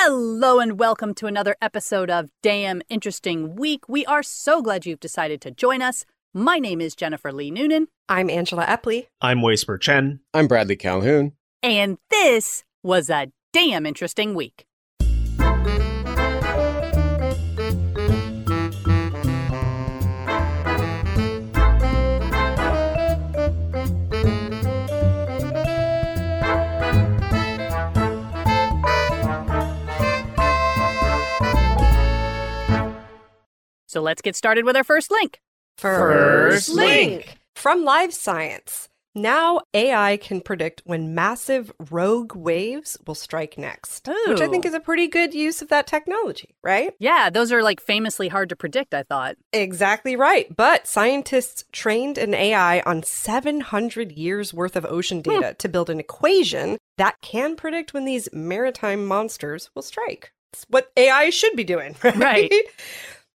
Hello and welcome to another episode of Damn Interesting Week. We are so glad you've decided to join us. My name is Jennifer Lee Noonan. I'm Angela Epley. I'm Waysper Chen. I'm Bradley Calhoun. And this was a damn interesting week. So let's get started with our first link. First link. From Live Science. Now AI can predict when massive rogue waves will strike next, which I think is a pretty good use of that technology, right? Yeah, those are like famously hard to predict, I thought. Exactly right. But scientists trained an AI on 700 years worth of ocean data to build an equation that can predict when these maritime monsters will strike. It's what AI should be doing, right?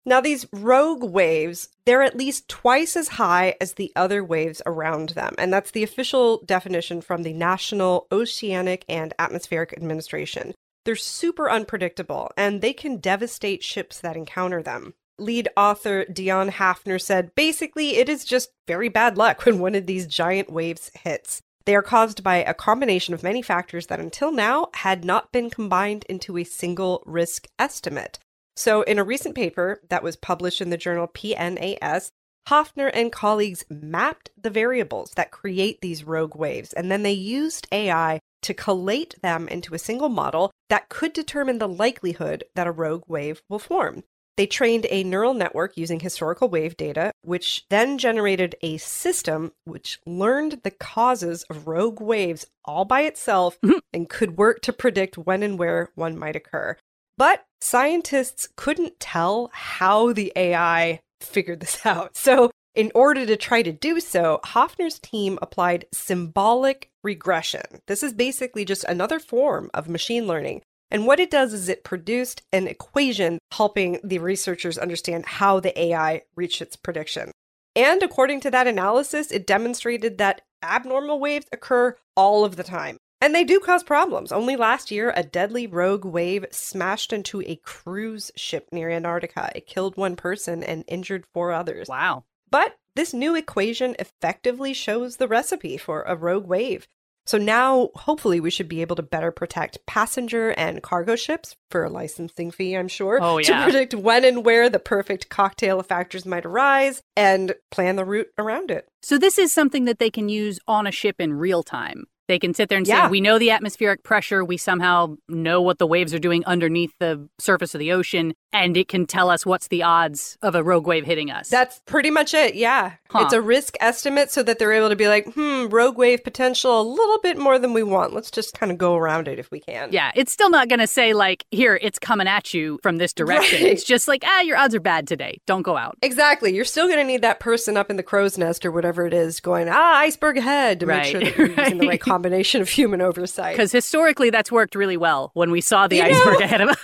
Now, these rogue waves, they're at least twice as high as the other waves around them. And that's the official definition from the National Oceanic and Atmospheric Administration. They're super unpredictable, and they can devastate ships that encounter them. Lead author Dion Hafner said, basically, it is just very bad luck when one of these giant waves hits. They are caused by a combination of many factors that until now had not been combined into a single risk estimate. So in a recent paper that was published in the journal PNAS, Hafner and colleagues mapped the variables that create these rogue waves, and then they used AI to collate them into a single model that could determine the likelihood that a rogue wave will form. They trained a neural network using historical wave data, which then generated a system which learned the causes of rogue waves all by itself and could work to predict when and where one might occur. But scientists couldn't tell how the AI figured this out. So in order to try to do so, Hafner's team applied symbolic regression. This is basically just another form of machine learning. And what it does is it produced an equation helping the researchers understand how the AI reached its prediction. And according to that analysis, it demonstrated that abnormal waves occur all of the time. And they do cause problems. Only last year, a deadly rogue wave smashed into a cruise ship near Antarctica. It killed one person and injured four others. Wow. But this new equation effectively shows the recipe for a rogue wave. So now, hopefully, we should be able to better protect passenger and cargo ships for a licensing fee, I'm sure, to predict when and where the perfect cocktail of factors might arise and plan the route around it. So this is something that they can use on a ship in real time. They can sit there and say, we know the atmospheric pressure. We somehow know what the waves are doing underneath the surface of the ocean. And it can tell us what's the odds of a rogue wave hitting us. That's pretty much it. Yeah. Huh. It's a risk estimate so that they're able to be like, rogue wave potential a little bit more than we want. Let's just kind of go around it if we can. Yeah. It's still not going to say like, here, it's coming at you from this direction. Right. It's just like, your odds are bad today. Don't go out. Exactly. You're still going to need that person up in the crow's nest or whatever it is going, iceberg ahead to make sure that you're using the right combination of human oversight. Because historically, that's worked really well when we saw the iceberg ahead of us.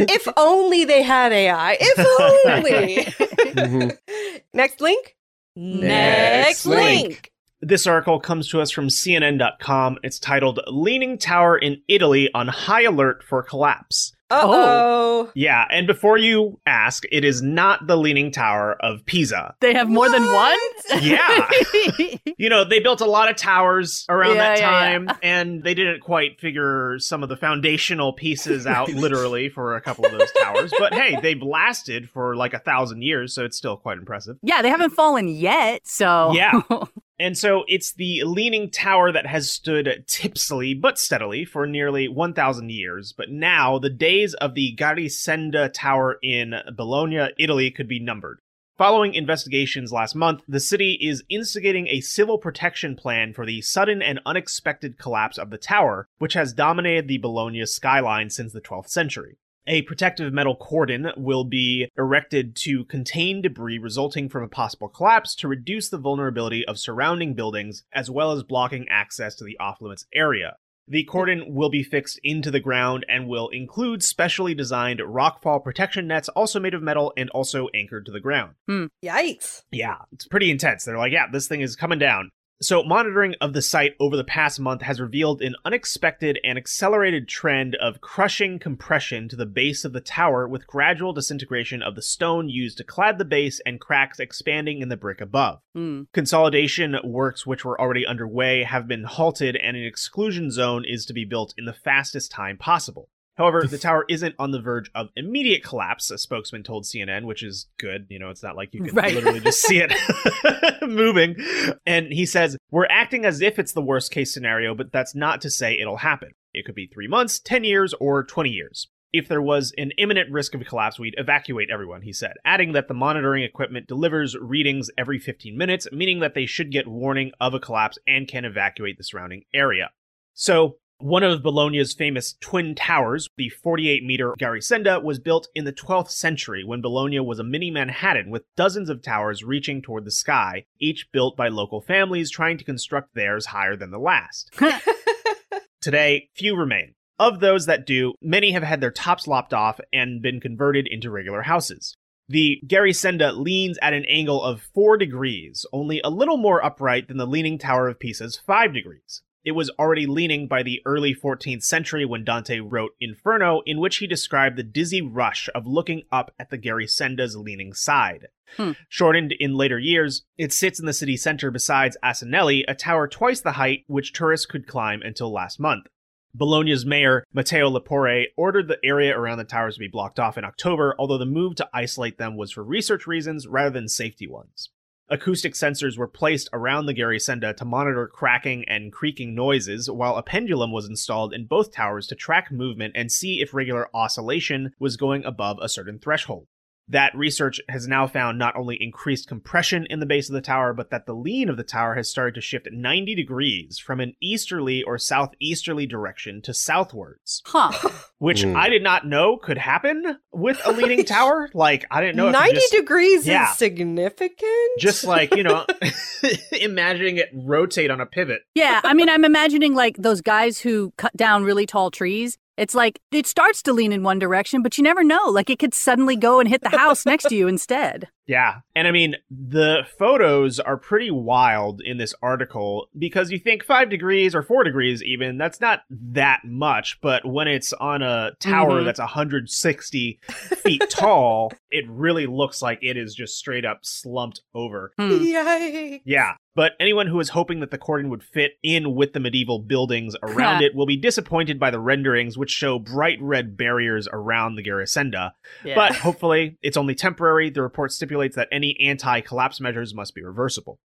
If only they had AI. If only. Next link. This article comes to us from CNN.com. It's titled, Leaning Tower in Italy on High Alert for Collapse. Uh-oh. Yeah, and before you ask, it is not the Leaning Tower of Pisa. They have more than one? Yeah. They built a lot of towers around that time, and they didn't quite figure some of the foundational pieces out literally for a couple of those towers. But hey, they've lasted for like 1,000 years, so it's still quite impressive. Yeah, they haven't fallen yet, so... Yeah. And so it's the Leaning Tower that has stood tipsily but steadily for nearly 1,000 years. But now the days of the Garisenda Tower in Bologna, Italy, could be numbered. Following investigations last month, the city is instigating a civil protection plan for the sudden and unexpected collapse of the tower, which has dominated the Bologna skyline since the 12th century. A protective metal cordon will be erected to contain debris resulting from a possible collapse to reduce the vulnerability of surrounding buildings, as well as blocking access to the off-limits area. The cordon will be fixed into the ground and will include specially designed rockfall protection nets, also made of metal and also anchored to the ground. Yikes. Yeah, it's pretty intense. They're like, this thing is coming down. So monitoring of the site over the past month has revealed an unexpected and accelerated trend of crushing compression to the base of the tower, with gradual disintegration of the stone used to clad the base and cracks expanding in the brick above. Consolidation works, which were already underway, have been halted, and an exclusion zone is to be built in the fastest time possible. However, the tower isn't on the verge of immediate collapse, a spokesman told CNN, which is good. You know, it's not like you can literally just see it moving. And he says, we're acting as if it's the worst case scenario, but that's not to say it'll happen. It could be 3 months, 10 years, or 20 years. If there was an imminent risk of collapse, we'd evacuate everyone, he said, adding that the monitoring equipment delivers readings every 15 minutes, meaning that they should get warning of a collapse and can evacuate the surrounding area. So one of Bologna's famous twin towers, the 48-meter Garisenda, was built in the 12th century when Bologna was a mini-Manhattan with dozens of towers reaching toward the sky, each built by local families trying to construct theirs higher than the last. Today, few remain. Of those that do, many have had their tops lopped off and been converted into regular houses. The Garisenda leans at an angle of 4 degrees, only a little more upright than the Leaning Tower of Pisa's 5 degrees. It was already leaning by the early 14th century when Dante wrote Inferno, in which he described the dizzy rush of looking up at the Garisenda's leaning side. Shortened in later years, it sits in the city center besides Asinelli, a tower twice the height which tourists could climb until last month. Bologna's mayor, Matteo Lepore, ordered the area around the towers to be blocked off in October, although the move to isolate them was for research reasons rather than safety ones. Acoustic sensors were placed around the Garisenda to monitor cracking and creaking noises, while a pendulum was installed in both towers to track movement and see if regular oscillation was going above a certain threshold. That research has now found not only increased compression in the base of the tower, but that the lean of the tower has started to shift 90 degrees from an easterly or southeasterly direction to southwards. Which I did not know could happen with a leaning tower. Like, I didn't know. 90 degrees is significant? Just like, you know, imagining it rotate on a pivot. Yeah, I mean, I'm imagining like those guys who cut down really tall trees. It's like it starts to lean in one direction, but you never know. Like it could suddenly go and hit the house next to you instead. Yeah. And I mean, the photos are pretty wild in this article because you think 5 degrees or 4 degrees even, that's not that much. But when it's on a tower that's 160 feet tall, it really looks like it is just straight up slumped over. Yikes. Yeah. But anyone who is hoping that the cordon would fit in with the medieval buildings around it will be disappointed by the renderings, which show bright red barriers around the Garisenda. Yeah. But hopefully, it's only temporary. The report stipulates that any anti-collapse measures must be reversible.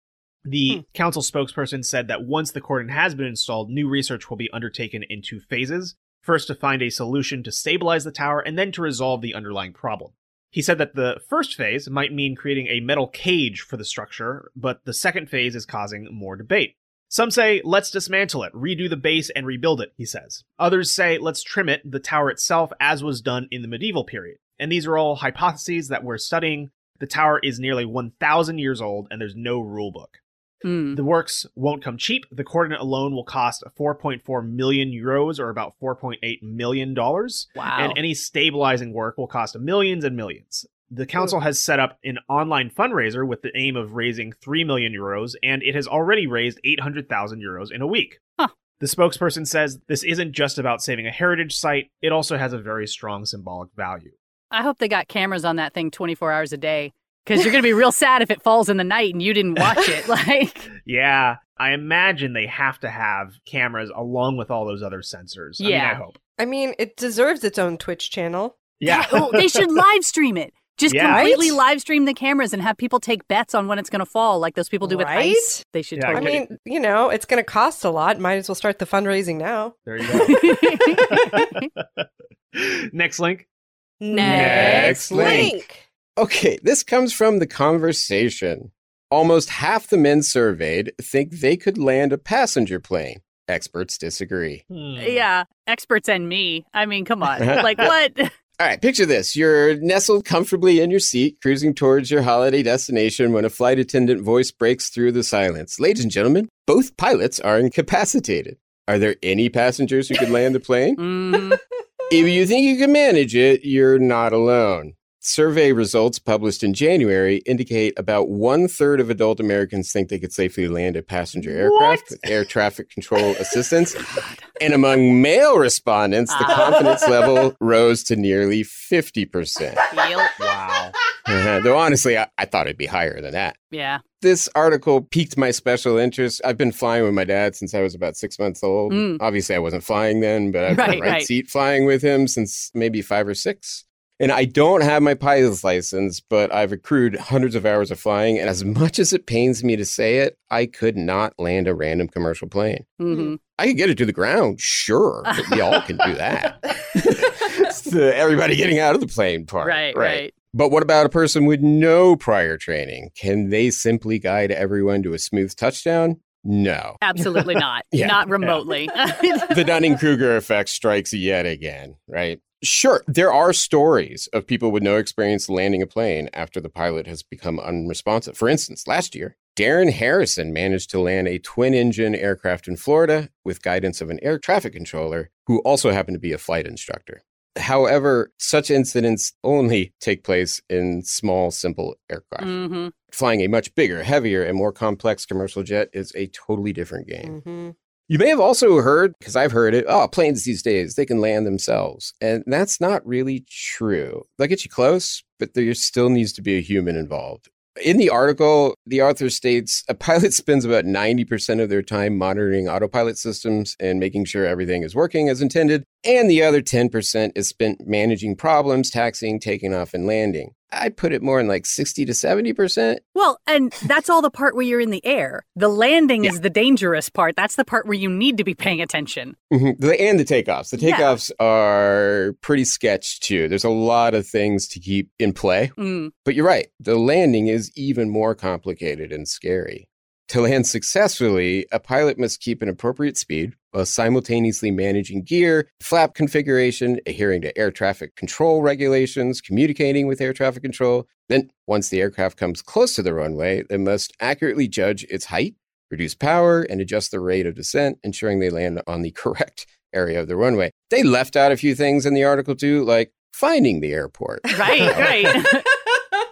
The council spokesperson said that once the cordon has been installed, new research will be undertaken in 2 phases. First, to find a solution to stabilize the tower, and then to resolve the underlying problem. He said that the first phase might mean creating a metal cage for the structure, but the second phase is causing more debate. Some say, let's dismantle it, redo the base, and rebuild it, he says. Others say, let's trim it, the tower itself, as was done in the medieval period. And these are all hypotheses that we're studying. The tower is nearly 1,000 years old, and there's no rule book. The works won't come cheap. The cordon alone will cost 4.4 million euros, or about $4.8 million. Wow. And any stabilizing work will cost millions and millions. The council has set up an online fundraiser with the aim of raising 3 million euros, and it has already raised 800,000 euros in a week. The spokesperson says this isn't just about saving a heritage site. It also has a very strong symbolic value. I hope they got cameras on that thing 24 hours a day. Because you're going to be real sad if it falls in the night and you didn't watch it. Like, yeah, I imagine they have to have cameras along with all those other sensors. Yeah. I mean, I hope. I mean, it deserves its own Twitch channel. Yeah. Oh, they should live stream it. Just completely live stream the cameras and have people take bets on when it's going to fall, like those people do with ice. They should totally. I mean, you know, it's going to cost a lot. Might as well start the fundraising now. There you go. Next link. Next link. Okay, this comes from The Conversation. Almost half the men surveyed think they could land a passenger plane. Experts disagree. Yeah, experts and me. I mean, come on. Like, what? All right, picture this. You're nestled comfortably in your seat, cruising towards your holiday destination when a flight attendant voice breaks through the silence. Ladies and gentlemen, both pilots are incapacitated. Are there any passengers who could land the plane? If you think you can manage it, you're not alone. Survey results published in January indicate about one-third of adult Americans think they could safely land a passenger aircraft with air traffic control assistance. And among male respondents, the confidence level rose to nearly 50%. Wow. Though honestly, I thought it'd be higher than that. Yeah. This article piqued my special interest. I've been flying with my dad since I was about 6 months old. Obviously, I wasn't flying then, but I've been right seat flying with him since maybe 5 or 6. And I don't have my pilot's license, but I've accrued hundreds of hours of flying. And as much as it pains me to say it, I could not land a random commercial plane. Mm-hmm. I could get it to the ground, sure, but we all can do that. It's the everybody getting out of the plane part. Right. But what about a person with no prior training? Can they simply guide everyone to a smooth touchdown? No. Absolutely not. Not remotely. The Dunning-Kruger effect strikes yet again, right? Sure, there are stories of people with no experience landing a plane after the pilot has become unresponsive. For instance, last year, Darren Harrison managed to land a twin-engine aircraft in Florida with guidance of an air traffic controller who also happened to be a flight instructor. However, such incidents only take place in small, simple aircraft. Mm-hmm. Flying a much bigger, heavier, and more complex commercial jet is a totally different game. Mm-hmm. You may have also heard, because I've heard it, planes these days, they can land themselves. And that's not really true. They'll get you close, but there still needs to be a human involved. In the article, the author states, a pilot spends about 90% of their time monitoring autopilot systems and making sure everything is working as intended. And the other 10% is spent managing problems, taxiing, taking off, and landing. I'd put it more in like 60 to 70%. Well, and that's all the part where you're in the air. The landing is the dangerous part. That's the part where you need to be paying attention. Mm-hmm. And the takeoffs. The takeoffs are pretty sketched, too. There's a lot of things to keep in play. But you're right. The landing is even more complicated and scary. To land successfully, a pilot must keep an appropriate speed while simultaneously managing gear, flap configuration, adhering to air traffic control regulations, communicating with air traffic control. Then, once the aircraft comes close to the runway, they must accurately judge its height, reduce power, and adjust the rate of descent, ensuring they land on the correct area of the runway. They left out a few things in the article, too, like finding the airport. Right.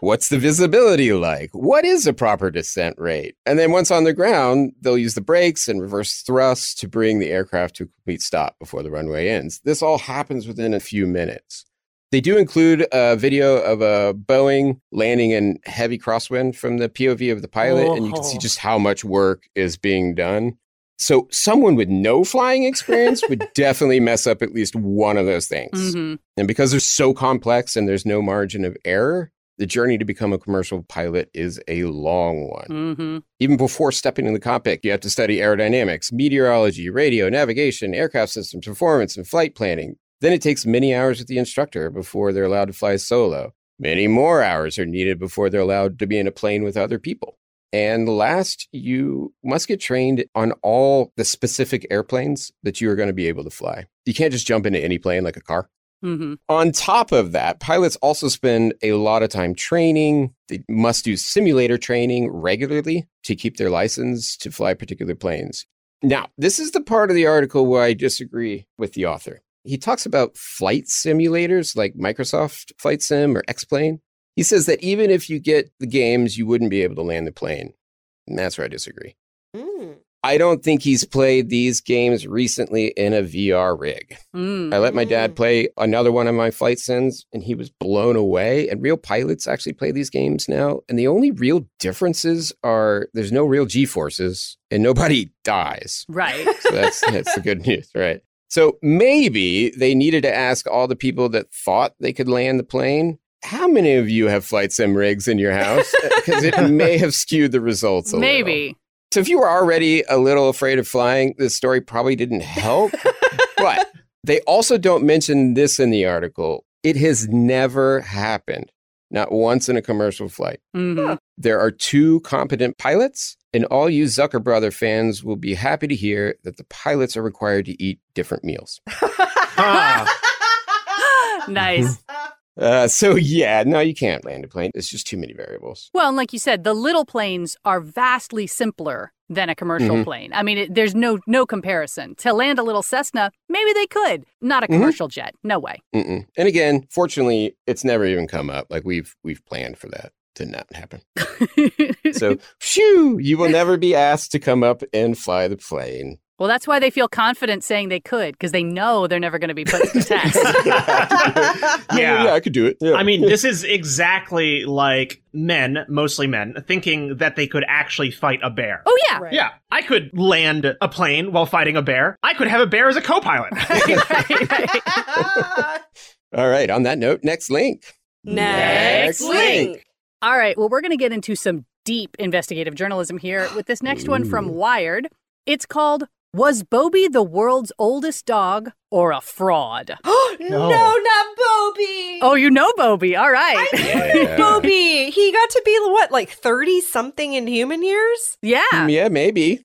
What's the visibility like? What is a proper descent rate? And then once on the ground, they'll use the brakes and reverse thrust to bring the aircraft to a complete stop before the runway ends. This all happens within a few minutes. They do include a video of a Boeing landing in heavy crosswind from the POV of the pilot, and you can see just how much work is being done. So someone with no flying experience would definitely mess up at least one of those things. Mm-hmm. And because they're so complex and there's no margin of error, the journey to become a commercial pilot is a long one. Mm-hmm. Even before stepping in the cockpit, you have to study aerodynamics, meteorology, radio, navigation, aircraft systems, performance, and flight planning. Then it takes many hours with the instructor before they're allowed to fly solo. Many more hours are needed before they're allowed to be in a plane with other people. And last, you must get trained on all the specific airplanes that you are going to be able to fly. You can't just jump into any plane like a car. Mm-hmm. On top of that, pilots also spend a lot of time training. They must do simulator training regularly to keep their license to fly particular planes. Now, this is the part of the article where I disagree with the author. He talks about flight simulators like Microsoft Flight Sim or X-Plane. He says that even if you get the games, you wouldn't be able to land the plane. And that's where I disagree. I don't think he's played these games recently in a VR rig. I let my dad play another one of my flight sims, and he was blown away. And real pilots actually play these games now. And the only real differences are there's no real G-forces and nobody dies. Right. So that's the good news, right? So maybe they needed to ask all the people that thought they could land the plane, how many of you have flight sim rigs in your house? Because it may have skewed the results a little. Maybe. So if you were already a little afraid of flying, this story probably didn't help. But they also don't mention this in the article. It has never happened, not once in a commercial flight. Mm-hmm. There are two competent pilots, and all you Zucker Brother fans will be happy to hear that the pilots are required to eat different meals. Nice. No, you can't land a plane. It's just too many variables. Well, and like you said, the little planes are vastly simpler than a commercial plane. I mean, there's no comparison. To land a little Cessna, maybe they could. Not a commercial jet. No way. And again, fortunately, it's never even come up. Like we've planned for that to not happen. So, phew, you will never be asked to come up and fly the plane. Well, that's why they feel confident saying they could, because they know they're never going to be put to the test. I could do it. Yeah. I mean, this is exactly like men, mostly men, thinking that they could actually fight a bear. Oh, yeah. Right. Yeah. I could land a plane while fighting a bear. I could have a bear as a co-pilot. All right. On that note, next link. Next link. All right. Well, we're going to get into some deep investigative journalism here with this next one from Wired. It's called... Was Bobi the world's oldest dog or a fraud? No, not Bobi. Oh, you know Bobi. All right. I knew Bobi. He got to be, what, like 30-something in human years? Yeah. Yeah, maybe.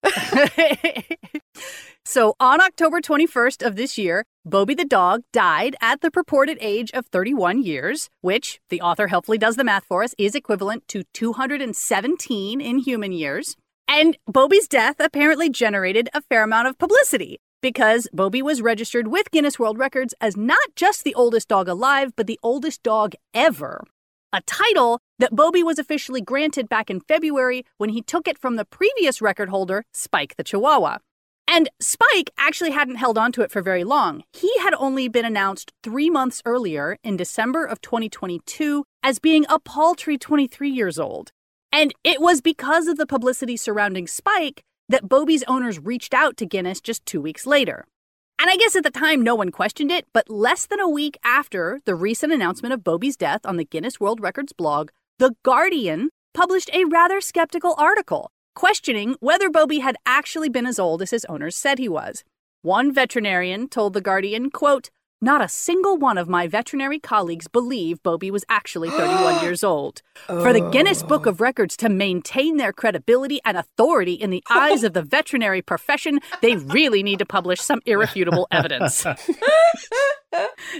So on October 21st of this year, Bobi the dog died at the purported age of 31 years, which, the author helpfully does the math for us, is equivalent to 217 in human years. And Bobi's death apparently generated a fair amount of publicity because Bobi was registered with Guinness World Records as not just the oldest dog alive, but the oldest dog ever. A title that Bobi was officially granted back in February when he took it from the previous record holder, Spike the Chihuahua. And Spike actually hadn't held on to it for very long. He had only been announced 3 months earlier in December of 2022 as being a paltry 23 years old. And it was because of the publicity surrounding Spike that Bobi's owners reached out to Guinness just 2 weeks later. And I guess at the time, no one questioned it, but less than a week after the recent announcement of Bobi's death on the Guinness World Records blog, The Guardian published a rather skeptical article questioning whether Bobi had actually been as old as his owners said he was. One veterinarian told The Guardian, quote, "Not a single one of my veterinary colleagues believe Bobi was actually 31 years old. For the Guinness Book of Records to maintain their credibility and authority in the eyes of the veterinary profession, they really need to publish some irrefutable evidence."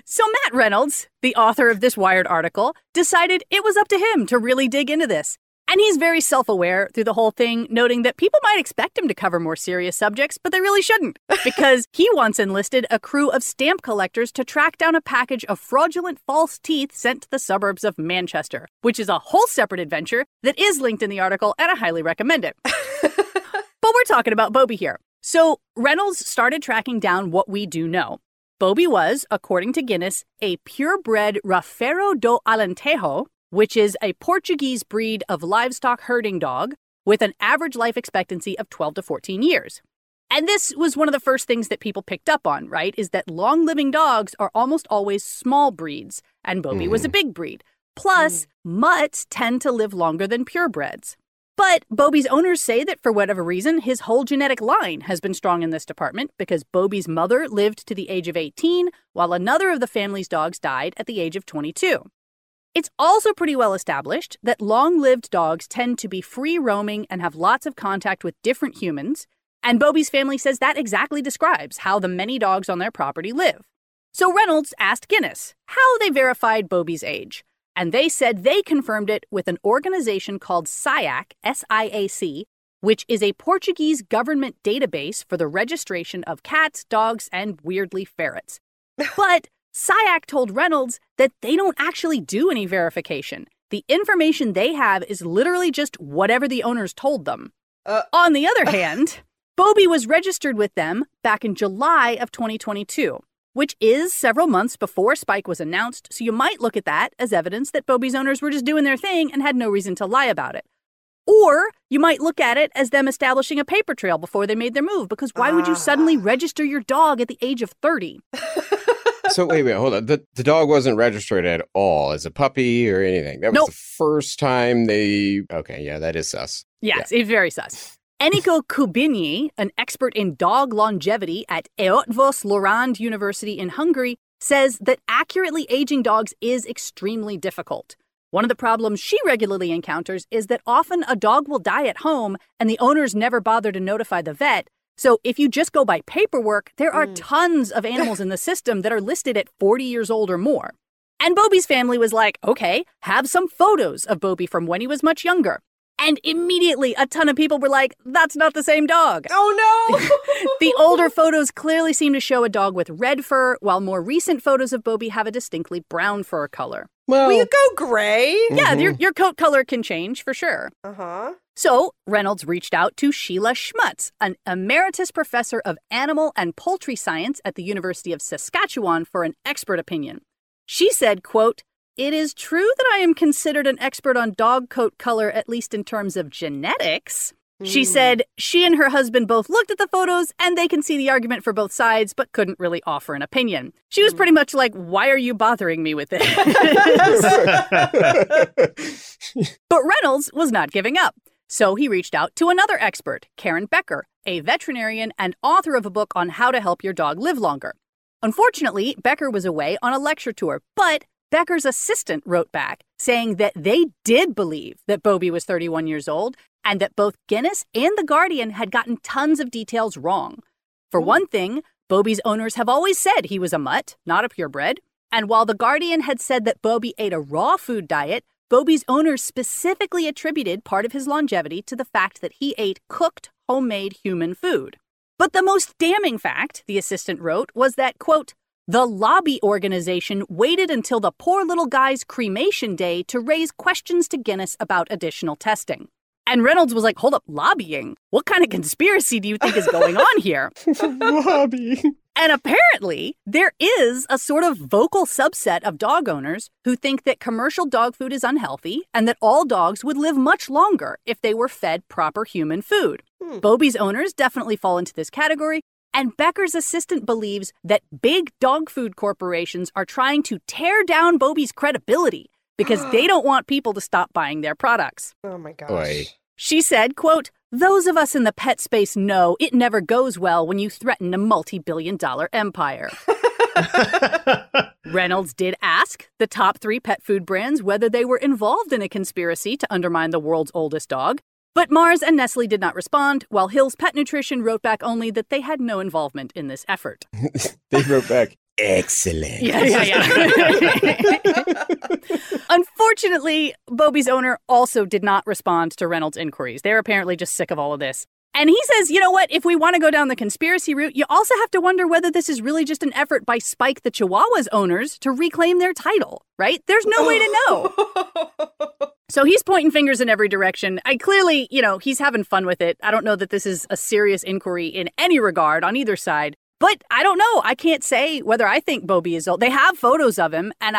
So Matt Reynolds, the author of this Wired article, decided it was up to him to really dig into this. And he's very self-aware through the whole thing, noting that people might expect him to cover more serious subjects, but they really shouldn't, because he once enlisted a crew of stamp collectors to track down a package of fraudulent false teeth sent to the suburbs of Manchester, which is a whole separate adventure that is linked in the article, and I highly recommend it. But we're talking about Bobi here. So Reynolds started tracking down what we do know. Bobi was, according to Guinness, a purebred Rafeiro do Alentejo, which is a Portuguese breed of livestock herding dog with an average life expectancy of 12 to 14 years. And this was one of the first things that people picked up on, right, is that long-living dogs are almost always small breeds, and Bobi was a big breed. Plus, mutts tend to live longer than purebreds. But Bobi's owners say that for whatever reason, his whole genetic line has been strong in this department because Bobi's mother lived to the age of 18, while another of the family's dogs died at the age of 22. It's also pretty well established that long-lived dogs tend to be free-roaming and have lots of contact with different humans, and Bobi's family says that exactly describes how the many dogs on their property live. So Reynolds asked Guinness how they verified Bobi's age, and they said they confirmed it with an organization called SIAC, S-I-A-C, which is a Portuguese government database for the registration of cats, dogs, and weirdly ferrets. But... SIAC told Reynolds that they don't actually do any verification. The information they have is literally just whatever the owners told them. On the other hand, Bobi was registered with them back in July of 2022, which is several months before Spike was announced, so you might look at that as evidence that Bobi's owners were just doing their thing and had no reason to lie about it. Or you might look at it as them establishing a paper trail before they made their move, because why would you suddenly register your dog at the age of 30? So wait, hold on. The dog wasn't registered at all as a puppy or anything. That was the first time they... Okay, yeah, that is sus. Yes, yeah. It's very sus. Eniko Kubinyi, an expert in dog longevity at Eotvos Lorand University in Hungary, says that accurately aging dogs is extremely difficult. One of the problems she regularly encounters is that often a dog will die at home and the owners never bother to notify the vet. So if you just go by paperwork, there are tons of animals in the system that are listed at 40 years old or more. And Bobi's family was like, okay, have some photos of Bobi from when he was much younger. And immediately a ton of people were like, that's not the same dog. Oh, no. The older photos clearly seem to show a dog with red fur, while more recent photos of Bobi have a distinctly brown fur color. Well, will you go gray? Mm-hmm. Yeah, your coat color can change for sure. Uh-huh. So Reynolds reached out to Sheila Schmutz, an emeritus professor of animal and poultry science at the University of Saskatchewan, for an expert opinion. She said, quote, "It is true that I am considered an expert on dog coat color, at least in terms of genetics." She said she and her husband both looked at the photos and they can see the argument for both sides, but couldn't really offer an opinion. She was pretty much like, why are you bothering me with this? But Reynolds was not giving up. So he reached out to another expert, Karen Becker, a veterinarian and author of a book on how to help your dog live longer. Unfortunately, Becker was away on a lecture tour, but Becker's assistant wrote back saying that they did believe that Bobi was 31 years old and that both Guinness and The Guardian had gotten tons of details wrong. For one thing, Bobi's owners have always said he was a mutt, not a purebred. And while The Guardian had said that Bobi ate a raw food diet, Bobi's owners specifically attributed part of his longevity to the fact that he ate cooked, homemade human food. But the most damning fact, the assistant wrote, was that, quote, "The lobby organization waited until the poor little guy's cremation day to raise questions to Guinness about additional testing." And Reynolds was like, hold up, lobbying? What kind of conspiracy do you think is going on here? Lobbying. And apparently, there is a sort of vocal subset of dog owners who think that commercial dog food is unhealthy and that all dogs would live much longer if they were fed proper human food. Bobi's owners definitely fall into this category. And Becker's assistant believes that big dog food corporations are trying to tear down Bobi's credibility because they don't want people to stop buying their products. Oh, my gosh. Oy. She said, quote, "Those of us in the pet space know it never goes well when you threaten a multi-billion-dollar empire." Reynolds did ask the top 3 pet food brands whether they were involved in a conspiracy to undermine the world's oldest dog. But Mars and Nestle did not respond, while Hill's Pet Nutrition wrote back only that they had no involvement in this effort. They wrote back, excellent. Yeah. Unfortunately, Bobi's owner also did not respond to Reynolds' inquiries. They're apparently just sick of all of this. And he says, you know what, if we want to go down the conspiracy route, you also have to wonder whether this is really just an effort by Spike the Chihuahua's owners to reclaim their title, right? There's no way to know. So he's pointing fingers in every direction. Clearly, you know, he's having fun with it. I don't know that this is a serious inquiry in any regard on either side. But I don't know. I can't say whether I think Bobi is old. They have photos of him, and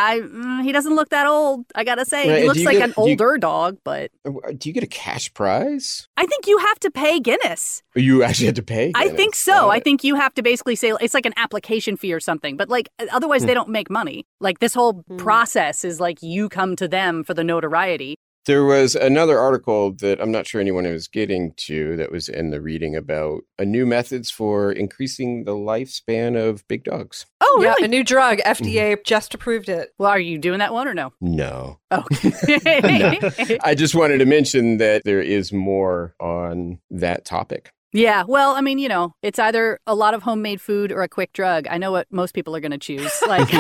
he doesn't look that old, I gotta say. Right, he looks like an older dog, but... Do you get a cash prize? I think you have to pay Guinness. You actually have to pay Guinness? I think so. Right. I think you have to basically say, it's like an application fee or something, but like, otherwise they don't make money. Like, this whole process is like, you come to them for the notoriety. There was another article that I'm not sure anyone was getting to that was in the reading about a new methods for increasing the lifespan of big dogs. Oh, really? Yeah, a new drug. FDA just approved it. Well, are you doing that one or no? No. Oh. No. I just wanted to mention that there is more on that topic. Yeah, well, I mean, you know, it's either a lot of homemade food or a quick drug. I know what most people are going to choose. Like,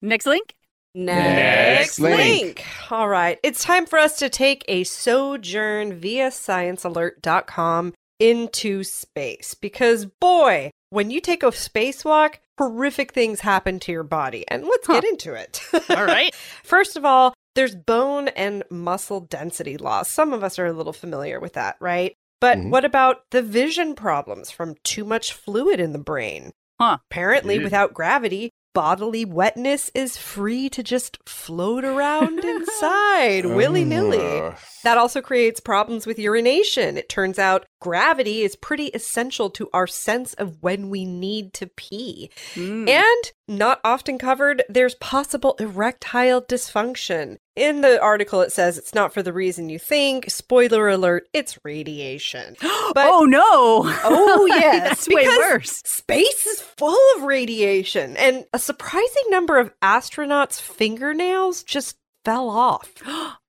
next link. Next link. All right. It's time for us to take a sojourn via sciencealert.com into space. Because, boy, when you take a spacewalk, horrific things happen to your body. And let's get into it. All right. First of all, there's bone and muscle density loss. Some of us are a little familiar with that, right? But what about the vision problems from too much fluid in the brain? Apparently, without gravity, bodily wetness is free to just float around inside willy-nilly. That also creates problems with urination. It turns out gravity is pretty essential to our sense of when we need to pee. And not often covered, there's possible erectile dysfunction. In the article, it says it's not for the reason you think. Spoiler alert, it's radiation. But, oh, no. Oh, yes. That's way worse. Space is full of radiation. And a surprising number of astronauts' fingernails just fell off.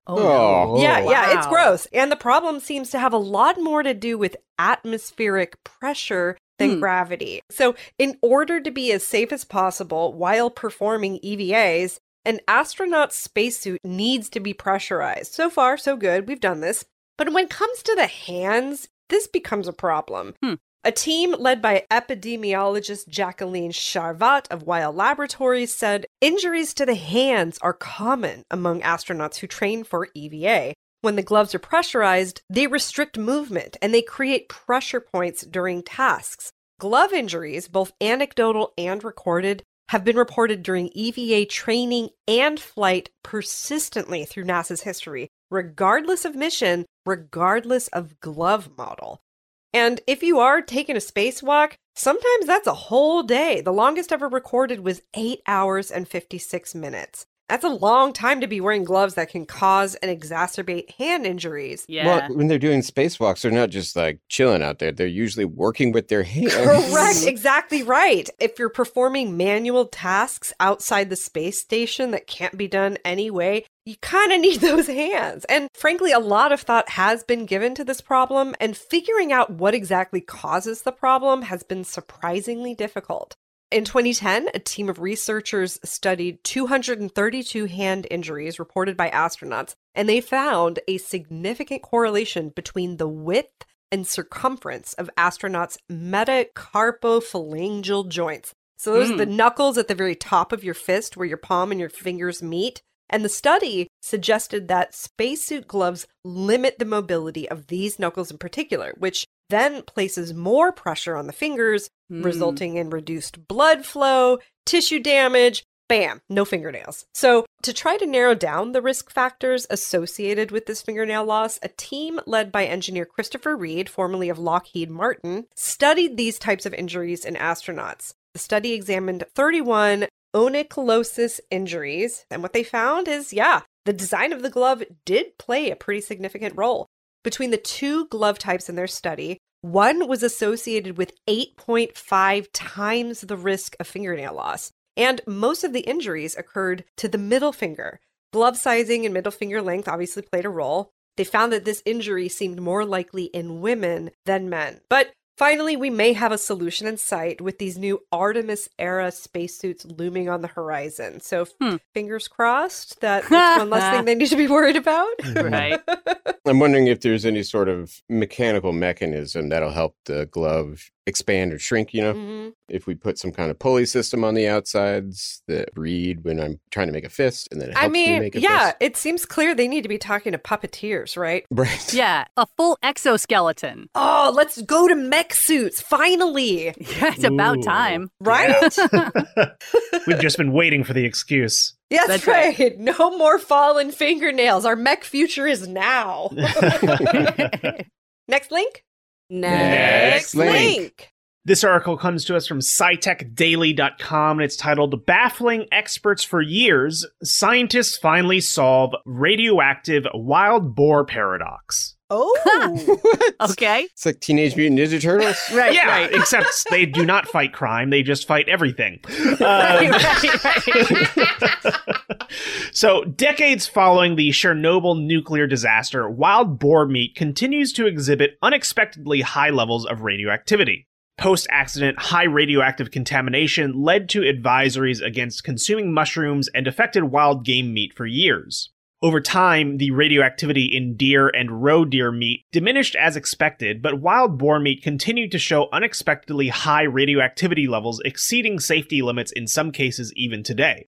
Oh, yeah, it's gross. And the problem seems to have a lot more to do with atmospheric pressure than gravity. So in order to be as safe as possible while performing EVAs, an astronaut's spacesuit needs to be pressurized. So far, so good. We've done this. But when it comes to the hands, this becomes a problem. A team led by epidemiologist Jacqueline Charvat of Weill Laboratories said injuries to the hands are common among astronauts who train for EVA. When the gloves are pressurized, they restrict movement and they create pressure points during tasks. Glove injuries, both anecdotal and recorded, have been reported during EVA training and flight persistently through NASA's history, regardless of mission, regardless of glove model. And if you are taking a spacewalk, sometimes that's a whole day. The longest ever recorded was 8 hours and 56 minutes. That's a long time to be wearing gloves that can cause and exacerbate hand injuries. Yeah. Well, when they're doing spacewalks, they're not just like chilling out there. They're usually working with their hands. Correct. Exactly right. If you're performing manual tasks outside the space station that can't be done anyway, you kind of need those hands. And frankly, a lot of thought has been given to this problem, and figuring out what exactly causes the problem has been surprisingly difficult. In 2010, a team of researchers studied 232 hand injuries reported by astronauts, and they found a significant correlation between the width and circumference of astronauts' metacarpophalangeal joints. So those are the knuckles at the very top of your fist where your palm and your fingers meet. And the study suggested that spacesuit gloves limit the mobility of these knuckles in particular, which then places more pressure on the fingers, resulting in reduced blood flow, tissue damage, bam, no fingernails. So to try to narrow down the risk factors associated with this fingernail loss, a team led by engineer Christopher Reed, formerly of Lockheed Martin, studied these types of injuries in astronauts. The study examined 31 onycholysis injuries, and what they found is, the design of the glove did play a pretty significant role. Between the two glove types in their study, one was associated with 8.5 times the risk of fingernail loss, and most of the injuries occurred to the middle finger. Glove sizing and middle finger length obviously played a role. They found that this injury seemed more likely in women than men. But finally, we may have a solution in sight with these new Artemis-era spacesuits looming on the horizon. So fingers crossed that's one less thing they need to be worried about. Right. I'm wondering if there's any sort of mechanical mechanism that'll help the glove expand or shrink, you know? If we put some kind of pulley system on the outsides that read when I'm trying to make a fist and then it helps me make a fist. It seems clear they need to be talking to puppeteers, right? Right. Yeah, a full exoskeleton. Oh, let's go to mech suits, finally. Yeah, it's about time. Right? We've just been waiting for the excuse. Yes, that's right. No more fallen fingernails. Our mech future is now. Next link. Next link. This article comes to us from SciTechDaily.com, and it's titled, Baffling Experts for Years, Scientists Finally Solve Radioactive Wild Boar Paradox. Oh, okay. It's like Teenage Mutant Ninja Turtles. Right, yeah, right. Except they do not fight crime. They just fight everything. Right. So decades following the Chernobyl nuclear disaster, wild boar meat continues to exhibit unexpectedly high levels of radioactivity. Post-accident, high radioactive contamination led to advisories against consuming mushrooms and affected wild game meat for years. Over time, the radioactivity in deer and roe deer meat diminished as expected, but wild boar meat continued to show unexpectedly high radioactivity levels exceeding safety limits in some cases even today.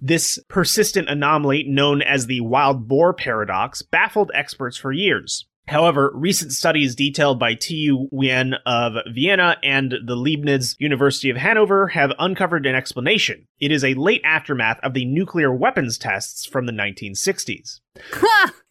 This persistent anomaly, known as the wild boar paradox, baffled experts for years. However, recent studies detailed by T.U. Wien of Vienna and the Leibniz University of Hanover have uncovered an explanation. It is a late aftermath of the nuclear weapons tests from the 1960s.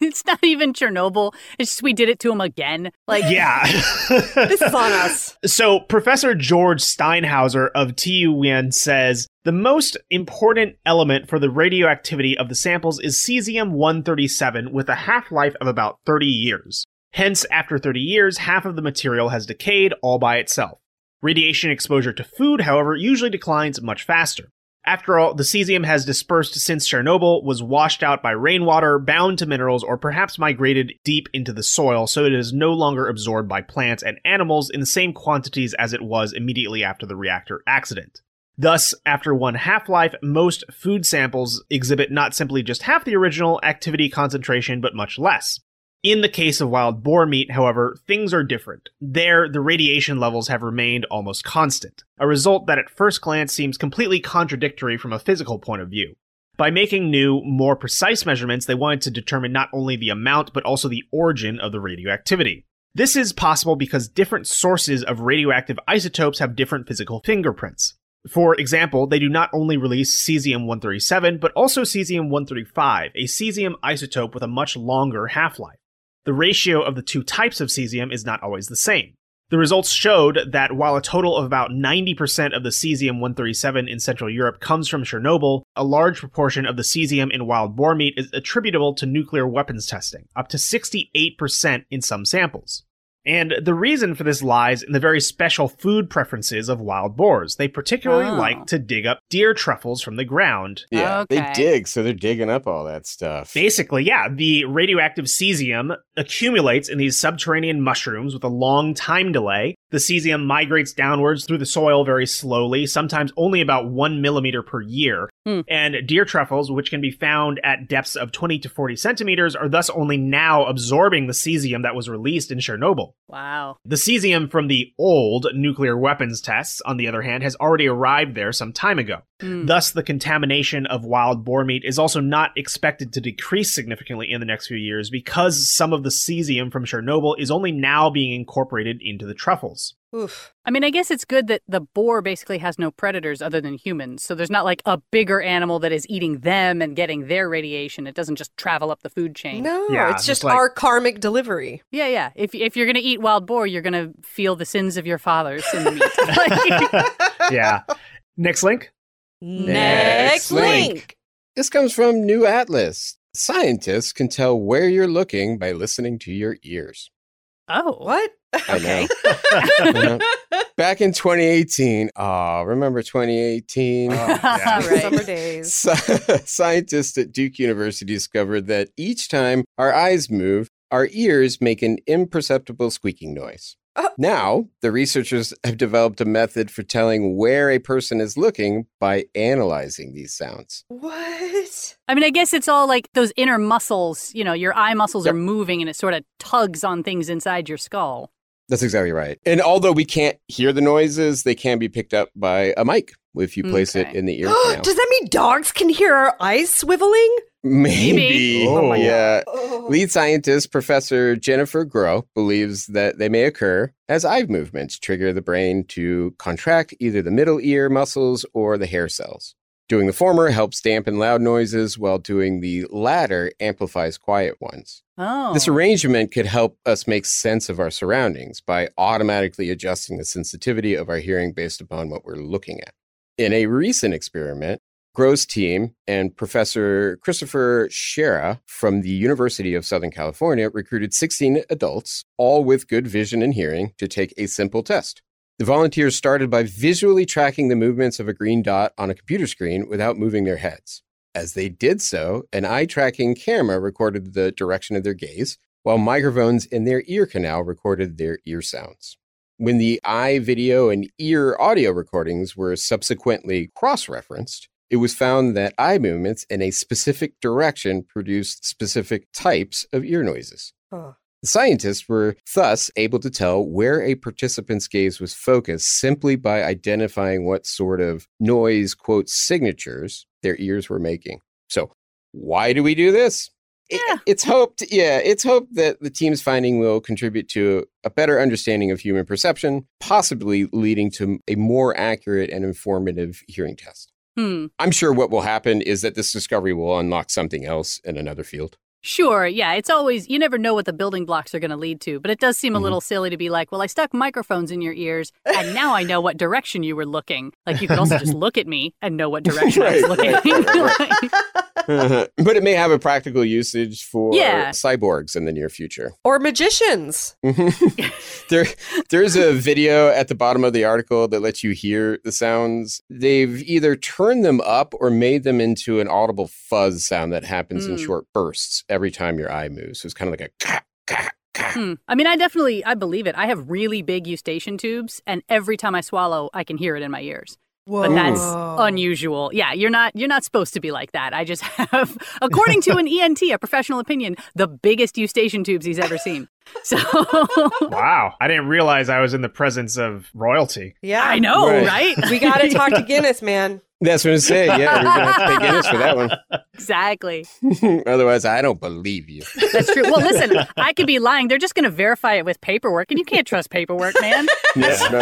It's not even Chernobyl. It's just we did it to him again. This is on us. So Professor George Steinhauser of T.U. Wien says, the most important element for the radioactivity of the samples is cesium-137 with a half-life of about 30 years. Hence, after 30 years, half of the material has decayed all by itself. Radiation exposure to food, however, usually declines much faster. After all, the cesium has dispersed since Chernobyl, was washed out by rainwater, bound to minerals, or perhaps migrated deep into the soil, so it is no longer absorbed by plants and animals in the same quantities as it was immediately after the reactor accident. Thus, after one half-life, most food samples exhibit not simply just half the original activity concentration, but much less. In the case of wild boar meat, however, things are different. There, the radiation levels have remained almost constant, a result that at first glance seems completely contradictory from a physical point of view. By making new, more precise measurements, they wanted to determine not only the amount, but also the origin of the radioactivity. This is possible because different sources of radioactive isotopes have different physical fingerprints. For example, they do not only release cesium-137, but also cesium-135, a cesium isotope with a much longer half-life. The ratio of the two types of cesium is not always the same. The results showed that while a total of about 90% of the cesium-137 in Central Europe comes from Chernobyl, a large proportion of the cesium in wild boar meat is attributable to nuclear weapons testing, up to 68% in some samples. And the reason for this lies in the very special food preferences of wild boars. They particularly like to dig up deer truffles from the ground. Yeah, okay. They dig, so they're digging up all that stuff. Basically, yeah, the radioactive cesium accumulates in these subterranean mushrooms with a long time delay. The cesium migrates downwards through the soil very slowly, sometimes only about 1 millimeter per year. And deer truffles, which can be found at depths of 20 to 40 centimeters, are thus only now absorbing the cesium that was released in Chernobyl. Wow. The cesium from the old nuclear weapons tests, on the other hand, has already arrived there some time ago. Thus, the contamination of wild boar meat is also not expected to decrease significantly in the next few years because some of the cesium from Chernobyl is only now being incorporated into the truffles. Oof. I mean, I guess it's good that the boar basically has no predators other than humans, so there's not like a bigger animal that is eating them and getting their radiation. It doesn't just travel up the food chain. No, yeah, it's just like our karmic delivery. Yeah, yeah. If you're going to eat wild boar, you're going to feel the sins of your fathers in the meat. Yeah. Next link. Next link. This comes from New Atlas. Scientists can tell where you're looking by listening to your ears. Oh, what? Okay. I know. Back in 2018, remember 2018? Yeah. Right. Summer days. Scientists at Duke University discovered that each time our eyes move, our ears make an imperceptible squeaking noise. Now, the researchers have developed a method for telling where a person is looking by analyzing these sounds. What? I mean, I guess it's all like those inner muscles, you know, your eye muscles are moving and it sort of tugs on things inside your skull. That's exactly right. And although we can't hear the noises, they can be picked up by a mic if you place it in the ear canal. Does that mean dogs can hear our eyes swiveling? Maybe. Oh, yeah. Oh. Lead scientist Professor Jennifer Groh believes that they may occur as eye movements trigger the brain to contract either the middle ear muscles or the hair cells. Doing the former helps dampen loud noises, while doing the latter amplifies quiet ones. Oh. This arrangement could help us make sense of our surroundings by automatically adjusting the sensitivity of our hearing based upon what we're looking at. In a recent experiment, Groh's team and Professor Christopher Shera from the University of Southern California recruited 16 adults, all with good vision and hearing, to take a simple test. The volunteers started by visually tracking the movements of a green dot on a computer screen without moving their heads. As they did so, an eye-tracking camera recorded the direction of their gaze, while microphones in their ear canal recorded their ear sounds. When the eye video and ear audio recordings were subsequently cross-referenced, it was found that eye movements in a specific direction produced specific types of ear noises. Huh. The scientists were thus able to tell where a participant's gaze was focused simply by identifying what sort of noise, quote, signatures their ears were making. So why do we do this? Yeah. It's hoped that the team's finding will contribute to a better understanding of human perception, possibly leading to a more accurate and informative hearing test. I'm sure what will happen is that this discovery will unlock something else in another field. Sure, yeah, it's always, you never know what the building blocks are going to lead to, but it does seem a little silly to be like, well, I stuck microphones in your ears, and now I know what direction you were looking. Like, you could also just look at me and know what direction I was looking. But it may have a practical usage for cyborgs in the near future. Or magicians. There's a video at the bottom of the article that lets you hear the sounds. They've either turned them up or made them into an audible fuzz sound that happens in short bursts every time your eye moves. So it's kind of like a... I mean, I believe it. I have really big eustachian tubes, and every time I swallow, I can hear it in my ears. Whoa. But that's unusual. Yeah, you're not supposed to be like that. I just have, according to an ENT, a professional opinion, the biggest eustachian tubes he's ever seen. So wow, I didn't realize I was in the presence of royalty. Yeah, I know, right? We got to talk to Guinness, man. That's what I'm saying. Yeah, we're going to have to pay Guinness for that one. Exactly. Otherwise, I don't believe you. That's true. Well, listen, I could be lying. They're just going to verify it with paperwork, and you can't trust paperwork, man. Yes, no.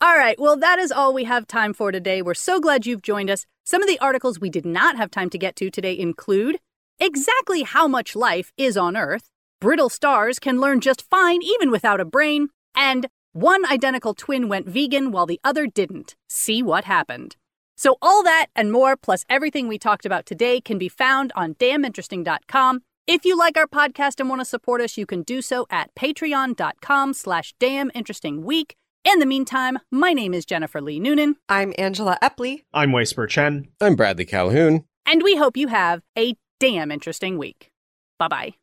All right. Well, that is all we have time for today. We're so glad you've joined us. Some of the articles we did not have time to get to today include exactly how much life is on Earth, brittle stars can learn just fine even without a brain, and one identical twin went vegan while the other didn't. See what happened. So all that and more, plus everything we talked about today, can be found on damninteresting.com. If you like our podcast and want to support us, you can do so at patreon.com/damninterestingweek. In the meantime, my name is Jennifer Lee Noonan. I'm Angela Epley. I'm Weisper Chen. I'm Bradley Calhoun. And we hope you have a damn interesting week. Bye-bye.